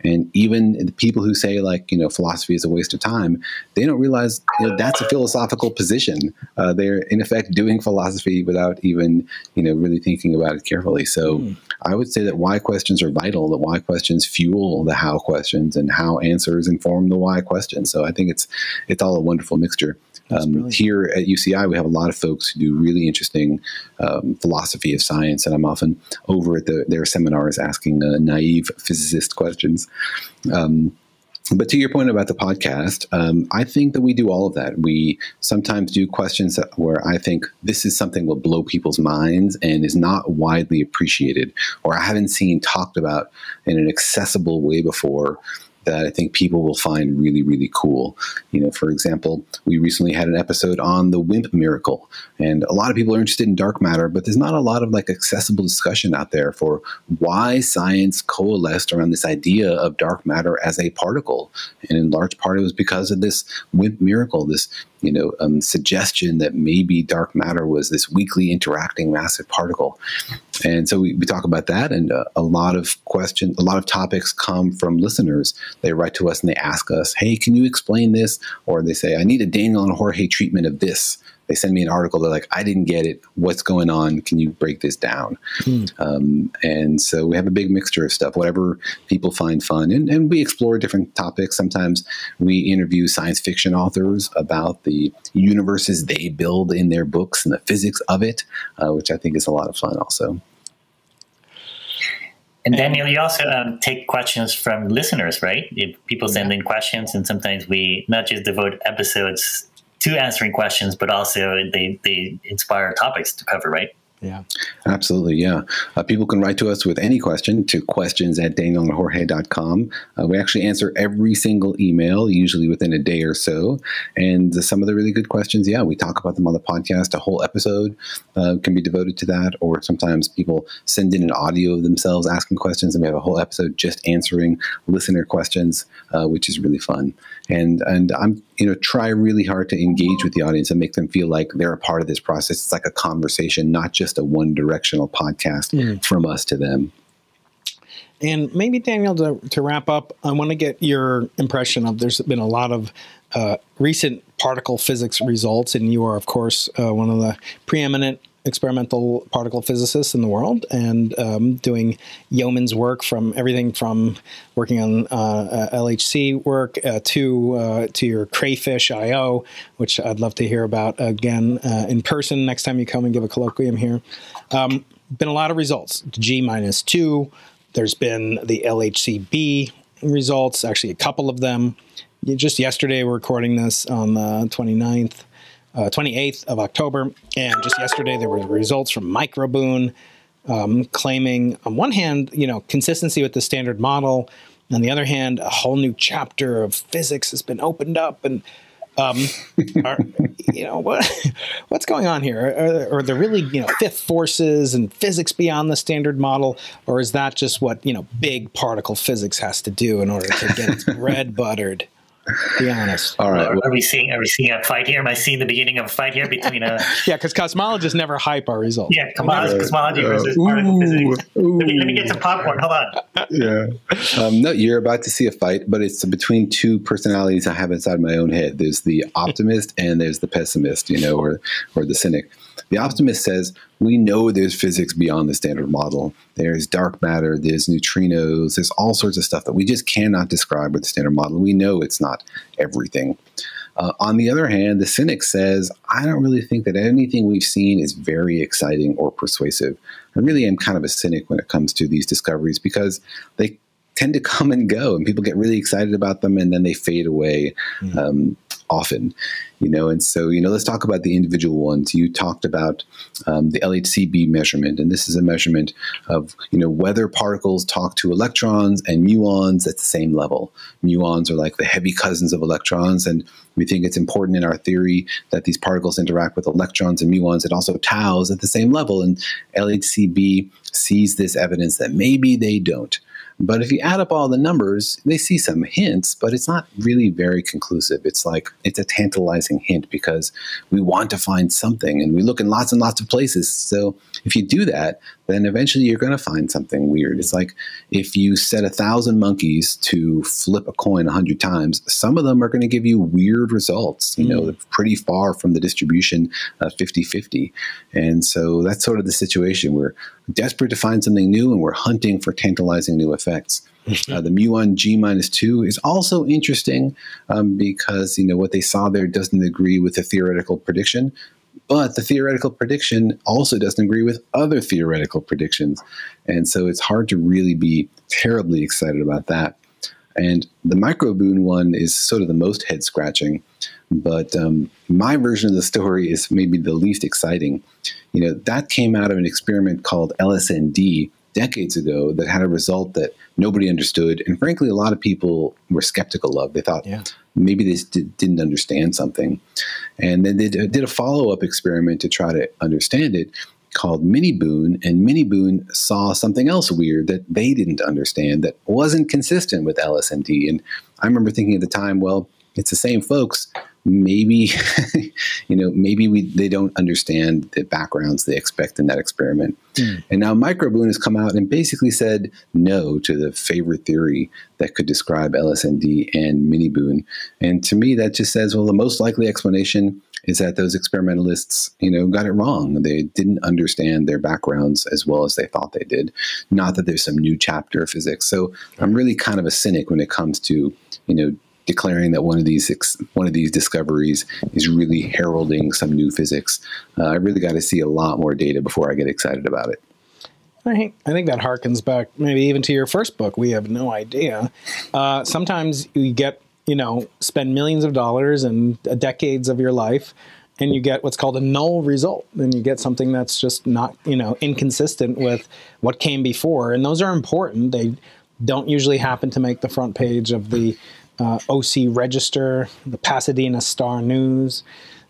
And even the people who say, like, you know, philosophy is a waste of time, they don't realize, you know, that's a philosophical position. Uh, they're, in effect, doing philosophy without even, you know, really thinking about it carefully. So mm. I would say that why questions are vital, that why questions fuel the how questions, and how answers inform the why questions. So I think it's it's all a wonderful mixture. Um, here at U C I, we have a lot of folks who do really interesting um, philosophy of science, and I'm often over at the, their seminars asking uh, naive physicist questions. Um, but to your point about the podcast, um, I think that we do all of that. We sometimes do questions that, where I think this is something that will blow people's minds and is not widely appreciated, or I haven't seen talked about in an accessible way before, that I think people will find really, really cool. You know, for example, we recently had an episode on the WIMP miracle, and a lot of people are interested in dark matter, but there's not a lot of like accessible discussion out there for why science coalesced around this idea of dark matter as a particle. And in large part, it was because of this WIMP miracle, this, you know, um, suggestion that maybe dark matter was this weakly interacting massive particle. And so we, we talk about that, and uh, a lot of questions, a lot of topics come from listeners. They write to us and they ask us, hey, can you explain this? Or they say, I need a Daniel and Jorge treatment of this. They send me an article. They're like, I didn't get it. What's going on? Can you break this down? Hmm. Um, and so we have a big mixture of stuff, whatever people find fun. And, and we explore different topics. Sometimes we interview science fiction authors about the universes they build in their books and the physics of it, uh, which I think is a lot of fun also. And Daniel, you also um, take questions from listeners, right? If people send in questions, and sometimes we not just devote episodes to answering questions, but also they, they inspire topics to cover, right? Yeah, absolutely. Yeah. Uh, people can write to us with any question to questions at daniel and jorge dot com. Uh, we actually answer every single email, usually within a day or so. And uh, some of the really good questions, yeah, we talk about them on the podcast. A whole episode uh, can be devoted to that. Or sometimes people send in an audio of themselves asking questions, and we have a whole episode just answering listener questions, uh, which is really fun. And and I'm, you know, try really hard to engage with the audience and make them feel like they're a part of this process. It's like a conversation, not just a one-directional podcast mm. from us to them. And maybe, Daniel, to, to wrap up, I want to get your impression of, there's been a lot of uh, recent particle physics results, and you are, of course, uh, one of the preeminent experimental particle physicists in the world, and um, doing yeoman's work, from everything from working on uh, L H C work uh, to uh, to your crayfish I O, which I'd love to hear about again uh, in person next time you come and give a colloquium here. Um, been a lot of results. G minus two. There's been the L H C b results, actually a couple of them. Just yesterday, we're recording this on the twenty-ninth. Uh, twenty-eighth of October, and just yesterday there were results from MicroBooNE um, claiming, on one hand, you know, consistency with the standard model, and on the other hand, a whole new chapter of physics has been opened up. And um, are, you know, what what's going on here? Are, are there really, you know, fifth forces and physics beyond the standard model, or is that just what, you know, big particle physics has to do in order to get its bread buttered? Be honest. All right. Well, are we seeing? Are we seeing a fight here? Am I seeing the beginning of a fight here between a? Yeah, because cosmologists never hype our results. Yeah, cosmology, right. cosmology uh, versus ooh, particle physics. Let me, let me get some popcorn. Hold on. Yeah. Um, no, you're about to see a fight, but it's between two personalities I have inside my own head. There's the optimist and there's the pessimist. You know, or or the cynic. The optimist says, we know there's physics beyond the standard model. There's dark matter, there's neutrinos, there's all sorts of stuff that we just cannot describe with the standard model. We know it's not everything. Uh, on the other hand, the cynic says, I don't really think that anything we've seen is very exciting or persuasive. I really am kind of a cynic when it comes to these discoveries because they tend to come and go, and people get really excited about them, and then they fade away. Mm. Um, often, you know, and so, you know, let's talk about the individual ones. You talked about um, the L H C b measurement, and this is a measurement of, you know, whether particles talk to electrons and muons at the same level. Muons are like the heavy cousins of electrons, and we think it's important in our theory that these particles interact with electrons and muons and also taus at the same level, and L H C b sees this evidence that maybe they don't. But if you add up all the numbers, they see some hints, but it's not really very conclusive. It's like, it's a tantalizing hint because we want to find something and we look in lots and lots of places. So if you do that, then eventually you're going to find something weird. It's like if you set a thousand monkeys to flip a coin a hundred times, some of them are going to give you weird results, you know, mm. pretty far from the distribution of fifty-fifty. And so that's sort of the situation. We're desperate to find something new and we're hunting for tantalizing new effects. Uh, the muon G minus two is also interesting um, because, you know, what they saw there doesn't agree with the theoretical prediction, but the theoretical prediction also doesn't agree with other theoretical predictions. And so it's hard to really be terribly excited about that. And the MicroBooNE one is sort of the most head scratching, but um, my version of the story is maybe the least exciting. You know, that came out of an experiment called L S N D, decades ago, that had a result that nobody understood, and frankly a lot of people were skeptical of. They thought yeah. maybe they did, didn't understand something, and then they did a follow-up experiment to try to understand it called MiniBooNE, and MiniBooNE saw something else weird that they didn't understand that wasn't consistent with L S N D. And I remember thinking at the time, well, it's the same folks. Maybe, you know, maybe we they don't understand the backgrounds they expect in that experiment. Mm. And now MicroBooNE has come out and basically said no to the favorite theory that could describe L S N D and MiniBooNE. And to me, that just says, well, the most likely explanation is that those experimentalists, you know, got it wrong. They didn't understand their backgrounds as well as they thought they did. Not that there's some new chapter of physics. So right. I'm really kind of a cynic when it comes to, you know, declaring that one of these ex- one of these discoveries is really heralding some new physics. Uh, I really got to see a lot more data before I get excited about it. I think, I think that harkens back maybe even to your first book, We Have No Idea. Uh, sometimes you get, you know, spend millions of dollars and decades of your life, and you get what's called a null result. And you get something that's just not, you know, inconsistent with what came before. And those are important. They don't usually happen to make the front page of the Uh, O C Register, the Pasadena Star News.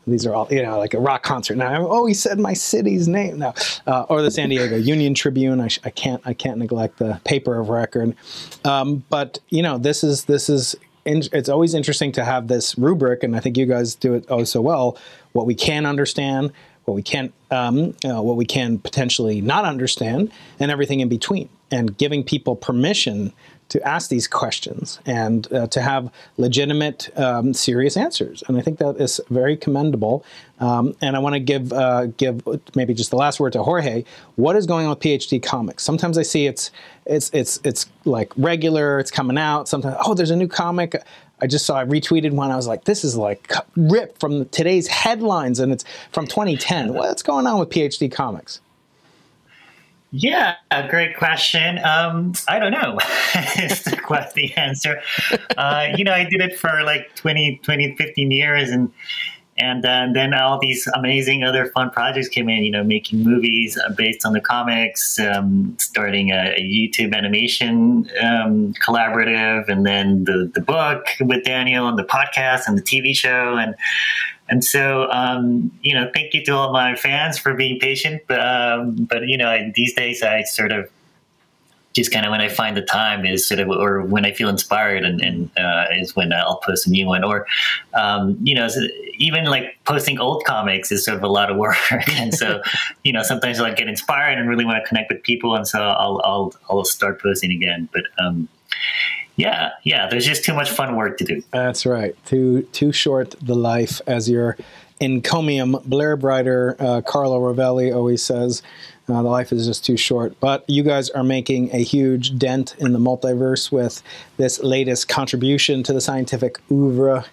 These are all, you know, like a rock concert. Now, oh, he said my city's name. No, uh, or the San Diego Union Tribune. I, sh- I can't, I can't neglect the paper of record. Um, but you know, this is this is. In- it's always interesting to have this rubric, and I think you guys do it oh so well. What we can understand, what we can't, um, uh, what we can potentially not understand, and everything in between, and giving people permission to ask these questions and uh, to have legitimate, um, serious answers. And I think that is very commendable. Um, and I want to give uh, give maybe just the last word to Jorge. What is going on with P H D Comics? Sometimes I see it's it's it's it's like regular. It's coming out. Sometimes oh, there's a new comic. I just saw I retweeted one. I was like, this is like ripped from today's headlines, and it's from twenty ten. What's going on with P H D Comics? Yeah, great question. Um, I don't know is the, the answer. Uh, you know, I did it for like twenty, twenty, fifteen years. And and, uh, and then all these amazing other fun projects came in, you know, making movies based on the comics, um, starting a, a YouTube animation um, collaborative, and then the, the book with Daniel and the podcast and the T V show. And And so, um, you know, thank you to all my fans for being patient. Um, but, you know, I, these days I sort of just kind of when I find the time is sort of, or when I feel inspired, and, and uh, is when I'll post a new one. Or, um, you know, so even like posting old comics is sort of a lot of work. And so, you know, sometimes I'll like, get inspired and really want to connect with people. And so I'll, I'll, I'll start posting again. But um, yeah, yeah, there's just too much fun work to do. That's right. Too, too short the life, as your encomium Blair Brighter, uh, Carlo Rovelli always says. Uh, the life is just too short. But you guys are making a huge dent in the multiverse with this latest contribution to the scientific oeuvre,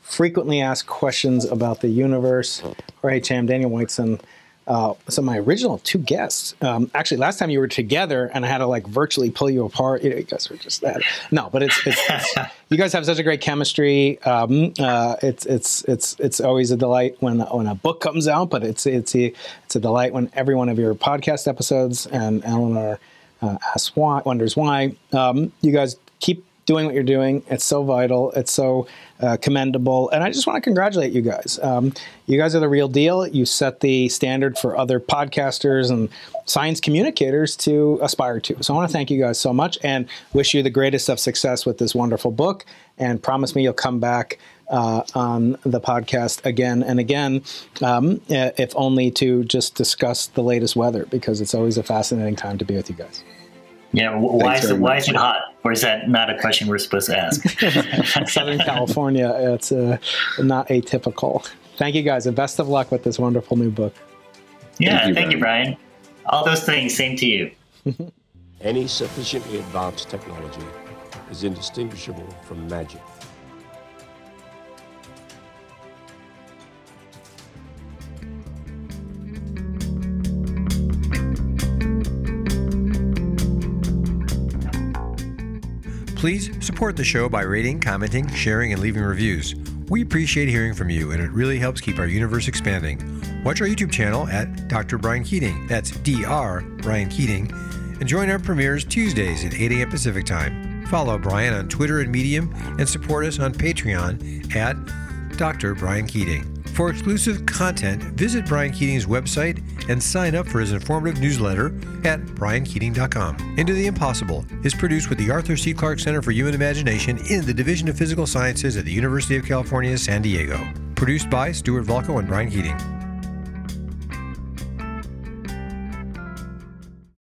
Frequently Asked Questions About the Universe. Jorge Cham, Daniel Whiteson, uh, some of my original two guests. Um, actually, last time you were together and I had to like virtually pull you apart. You guys were just that. No, but it's, it's, it's you guys have such a great chemistry. Um, uh, it's it's it's it's always a delight when when a book comes out, but it's it's a it's a delight when every one of your podcast episodes, and Eleanor uh, asks why, wonders why. Um, you guys keep doing what you're doing. It's so vital. It's so uh, commendable. And I just want to congratulate you guys. Um, you guys are the real deal. You set the standard for other podcasters and science communicators to aspire to. So I want to thank you guys so much and wish you the greatest of success with this wonderful book. And promise me you'll come back uh, on the podcast again and again, um, if only to just discuss the latest weather, because it's always a fascinating time to be with you guys. Yeah, why is, it, why is it hot? Or is that not a question we're supposed to ask? Southern California, it's uh, not atypical. Thank you, guys, and best of luck with this wonderful new book. Yeah, thank you, thank you Brian. All those things, same to you. Any sufficiently advanced technology is indistinguishable from magic. Please support the show by rating, commenting, sharing, and leaving reviews. We appreciate hearing from you, and it really helps keep our universe expanding. Watch our YouTube channel at Doctor Brian Keating, that's Doctor Brian Keating, and join our premieres Tuesdays at eight a.m. Pacific Time. Follow Brian on Twitter and Medium, and support us on Patreon at Doctor Brian Keating. For exclusive content, visit Brian Keating's website and sign up for his informative newsletter at brian keating dot com. Into the Impossible is produced with the Arthur C. Clarke Center for Human Imagination in the Division of Physical Sciences at the University of California, San Diego. Produced by Stuart Volko and Brian Keating.